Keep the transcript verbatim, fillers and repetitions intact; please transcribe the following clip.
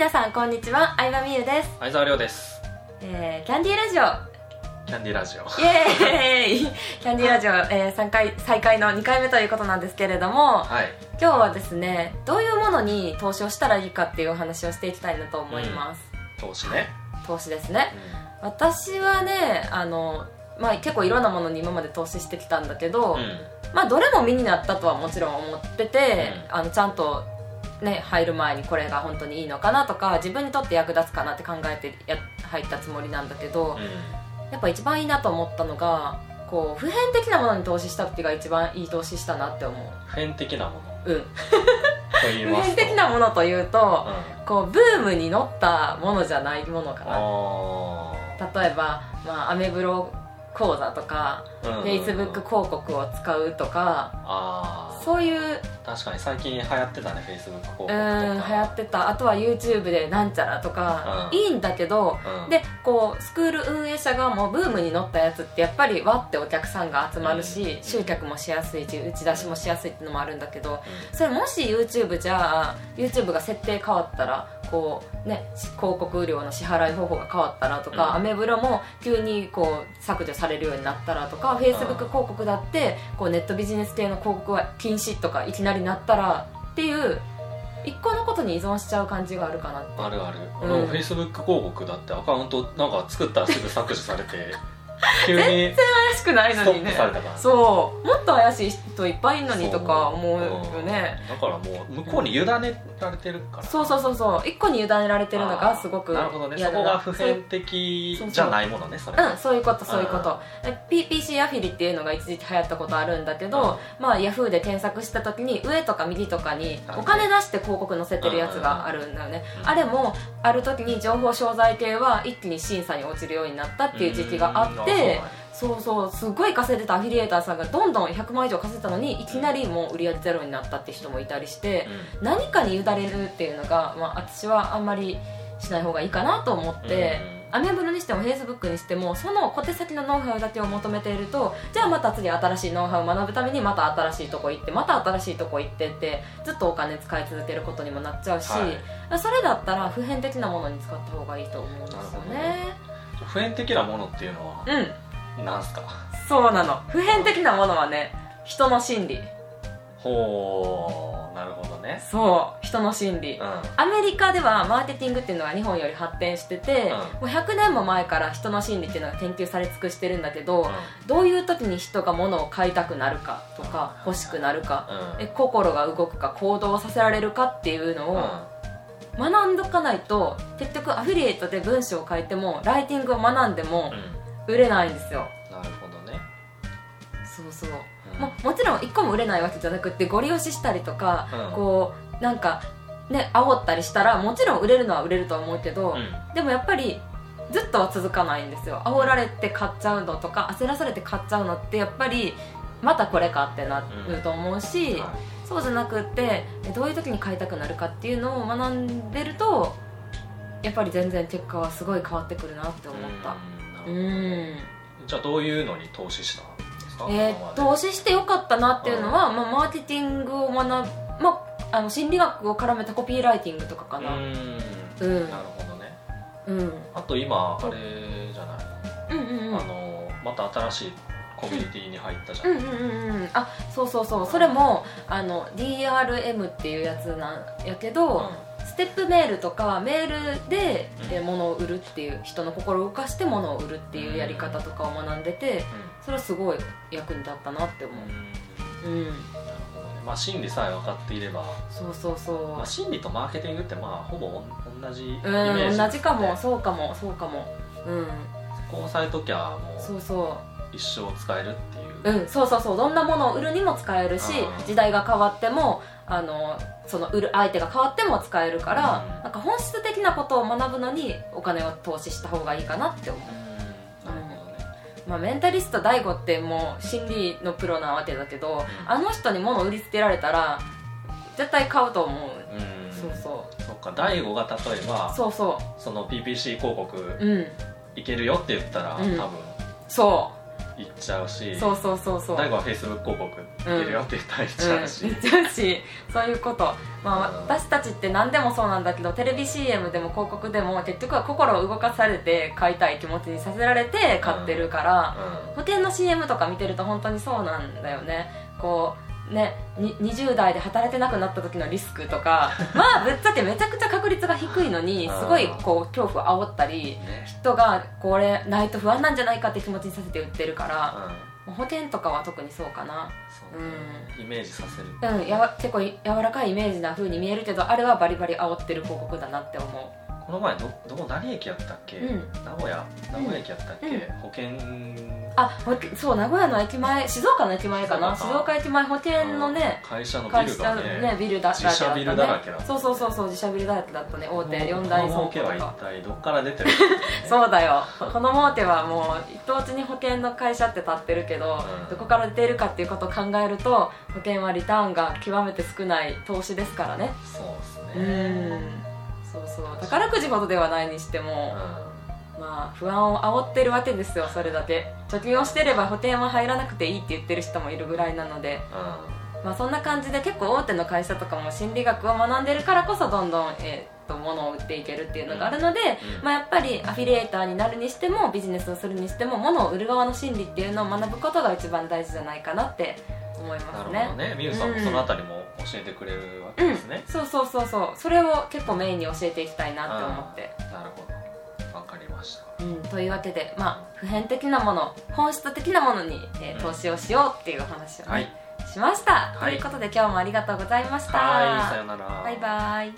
皆さんこんにちは、相葉美優です。相沢亮です、えー、キャンディーラジオキャンディーラジオイエーイキャンディーラジオ、えー、さんかい再開のにかいめということなんですけれども、はい、今日はですね、どういうものに投資をしたらいいかっていうお話をしていきたいなと思います、うん、投資ね投資ですね、うん、私はね、あの、まあ、結構いろんなものに今まで投資してきたんだけど、うん、まあどれも身になったとはもちろん思ってて、うん、あのちゃんとね、入る前にこれが本当にいいのかなとか自分にとって役立つかなって考えてや入ったつもりなんだけど、うん、やっぱ一番いいなと思ったのがこう普遍的なものに投資した時が一番いい投資したなって思う。普遍的なもの、うん、普遍的なものというと、うん、こうブームに乗ったものじゃないものかな。あ、例えば、まあ、アメブロ講座とか、うんうんうん、Facebook 広告を使うとか、あ、そういう、確かに最近流行ってたね、 Facebook 広告とか、うん、流行ってた。あとは YouTube でなんちゃらとか、うん、いいんだけど、うん、でこうスクール運営者がもうブームに乗ったやつってやっぱりわってお客さんが集まるし、うん、集客もしやすいし打ち出しもしやすいってのもあるんだけど、うん、それもし YouTube じゃあ YouTube が設定変わったらこうね、広告料の支払い方法が変わったらとか、うん、アメブロも急にこう削除されるようになったらとか、うん、Facebook 広告だってこうネットビジネス系の広告は禁止とかいきなりなったらっていう一個のことに依存しちゃう感じがあるかなって。あるある、うん、Facebook 広告だってアカウントなんか作ったらすぐ削除されて急に全然怪しくないのにね、ストップされたから、ね、そう、もっと怪しい人いっぱいいるのにとか思うよね、うん、だからもう向こうに委ねられてるから、うん、そうそうそうそう、一個に委ねられてるのがすごく嫌だな。なるほどね、そこが普遍的じゃないものね、それ。うん、そういうこと、そういうこと。ピーピーシー アフィリっていうのが一時期流行ったことあるんだけど、うん、まあ Yahoo で検索した時に上とか右とかにお金出して広告載せてるやつがあるんだよね、うんうんうん、あれもある時に情報商材系は一気に審査に落ちるようになったっていう時期があって、うん、で、そうそう、すごい稼いでたアフィリエーターさんがどんどんひゃくまん以上稼いでたのにいきなりもう売り上げゼロになったって人もいたりして、うん、何かに委ねるっていうのが、まあ、私はあんまりしない方がいいかなと思って、うん、アメブロにしても Facebook にしてもその小手先のノウハウだけを求めていると、じゃあまた次新しいノウハウを学ぶためにまた新しいとこ行ってまた新しいとこ行ってってずっとお金使い続けることにもなっちゃうし、はい、それだったら普遍的なものに使った方がいいと思うんですよね。普遍的なものっていうのは何すか、うん、そうなの。普遍的なものはね、人の心理。ほー、なるほどね。そう、人の心理、うん、アメリカではマーケティングっていうのが日本より発展してて、うん、もうひゃくねんも前から人の心理っていうのが研究され尽くしてるんだけど、うん、どういう時に人が物を買いたくなるかとか、うん、欲しくなるか、うん、心が動くか行動させられるかっていうのを、うん、学んどかないと結局アフィリエイトで文章を書いてもライティングを学んでも売れないんですよ、うん、なるほどね。そうそう、うん、ま、もちろんいっこも売れないわけじゃなくってゴリ押ししたりとか、うん、こうなんかね、煽ったりしたらもちろん売れるのは売れると思うけど、うん、でもやっぱりずっとは続かないんですよ。煽られて買っちゃうのとか焦らされて買っちゃうのってやっぱりまたこれかってなると思うし、うんはい、そうじゃなくってどういう時に買いたくなるかっていうのを学んでるとやっぱり全然結果はすごい変わってくるなって思った。うん、うん、じゃあどういうのに投資したんですか。えー、投資してよかったなっていうのは、うん、まあ、マーケティングを学ぶ、まあ、あの心理学を絡めたコピーライティングとかかな。うん、うん、なるほどね、うん、あと今あれじゃない、うんうんうん、あのまた新しいコミュニティに入ったじゃん。うんうんうん、あ、そうそうそう、それもあの ディーアールエム っていうやつなんやけど、うん、ステップメールとかメールで物を売るっていう、人の心を動かして物を売るっていうやり方とかを学んでて、うん、それはすごい役に立ったなって思う。うん、うん、なるほどね。まあ心理さえ分かっていれば、そうそうそう、まあ、心理とマーケティングってまあほぼ同じイメージですね。うん、同じかも、そうかも、そうかも、うん、こうさえときゃもう、そうそう、一生使えるっていう、うん、そうそうそう、どんなものを売るにも使えるし、時代が変わってもあのその売る相手が変わっても使えるから、うん、なんか本質的なことを学ぶのにお金を投資した方がいいかなって思う。うん、なるほどね。まあ、メンタリスト ダイゴ ってもう心理のプロなわけだけど、うん、あの人に物を売りつけられたら絶対買うと思う。うん、そうそう。そっか、ダイゴ が例えば、そうそう、その ピーピーシー 広告、うん、いけるよって言ったら、うん、多分そう。行っちゃうし、そうそうそうそう、大悟は Facebook 広告出るよって言ったら行っちゃうし、うんうん、行っちゃうし、そういうこと、まあ、私たちって何でもそうなんだけど、テレビ シーエム でも広告でも結局は心を動かされて買いたい気持ちにさせられて買ってるから、うんうん、保険の シーエム とか見てると本当にそうなんだよね。こうね、にじゅう代で働いてなくなった時のリスクとかまあぶっちゃけめちゃくちゃ確率が低いのにすごいこう恐怖を煽ったり、人がこれないと不安なんじゃないかって気持ちにさせて売ってるから、うん、保険とかは特にそうかな。そう、ね、うん、イメージさせる、うん、やわ結構柔らかいイメージな風に見えるけど、あれはバリバリ煽ってる広告だなって思う。この前 ど, どこ何駅やったっけ、うん、名古屋名古屋駅やったっけ、うん、保険、あ、そう、名古屋の駅前、静岡の駅前かな、静岡駅前、保険のね、会社のビルが ね, ねビルだ、自社ビルだらけだったね。そうそうそうそう、自社ビルだらけだったね。大手よん大倉庫とか。この儲けは一体どっから出てるの、ね、そうだよ、この儲けはもう一等地に保険の会社って立ってるけど、うん、どこから出ているかっていうことを考えると、保険はリターンが極めて少ない投資ですからね。そうですね、うん、そうそう、宝くじほどではないにしても、うん、まあ、不安を煽ってるわけですよ。それだけ貯金をしてれば保険は入らなくていいって言ってる人もいるぐらいなので、うん、まあ、そんな感じで結構大手の会社とかも心理学を学んでるからこそどんどん、えー、と物を売っていけるっていうのがあるので、うん、まあ、やっぱりアフィリエイターになるにしてもビジネスをするにしても物を売る側の心理っていうのを学ぶことが一番大事じゃないかなって思いますね。なるほどね。みゆさんもそのあたりも教えてくれるわけですね、うんうん、そうそうそうそう、それを結構メインに教えていきたいなって思って、うん、なるほど、わかりました、うん、というわけで、まあ、普遍的なもの、本質的なものに、えーうん、投資をしようっていうお話を、ね、はい、しました、はい、ということで今日もありがとうございました。はい、さよなら、バイバイ。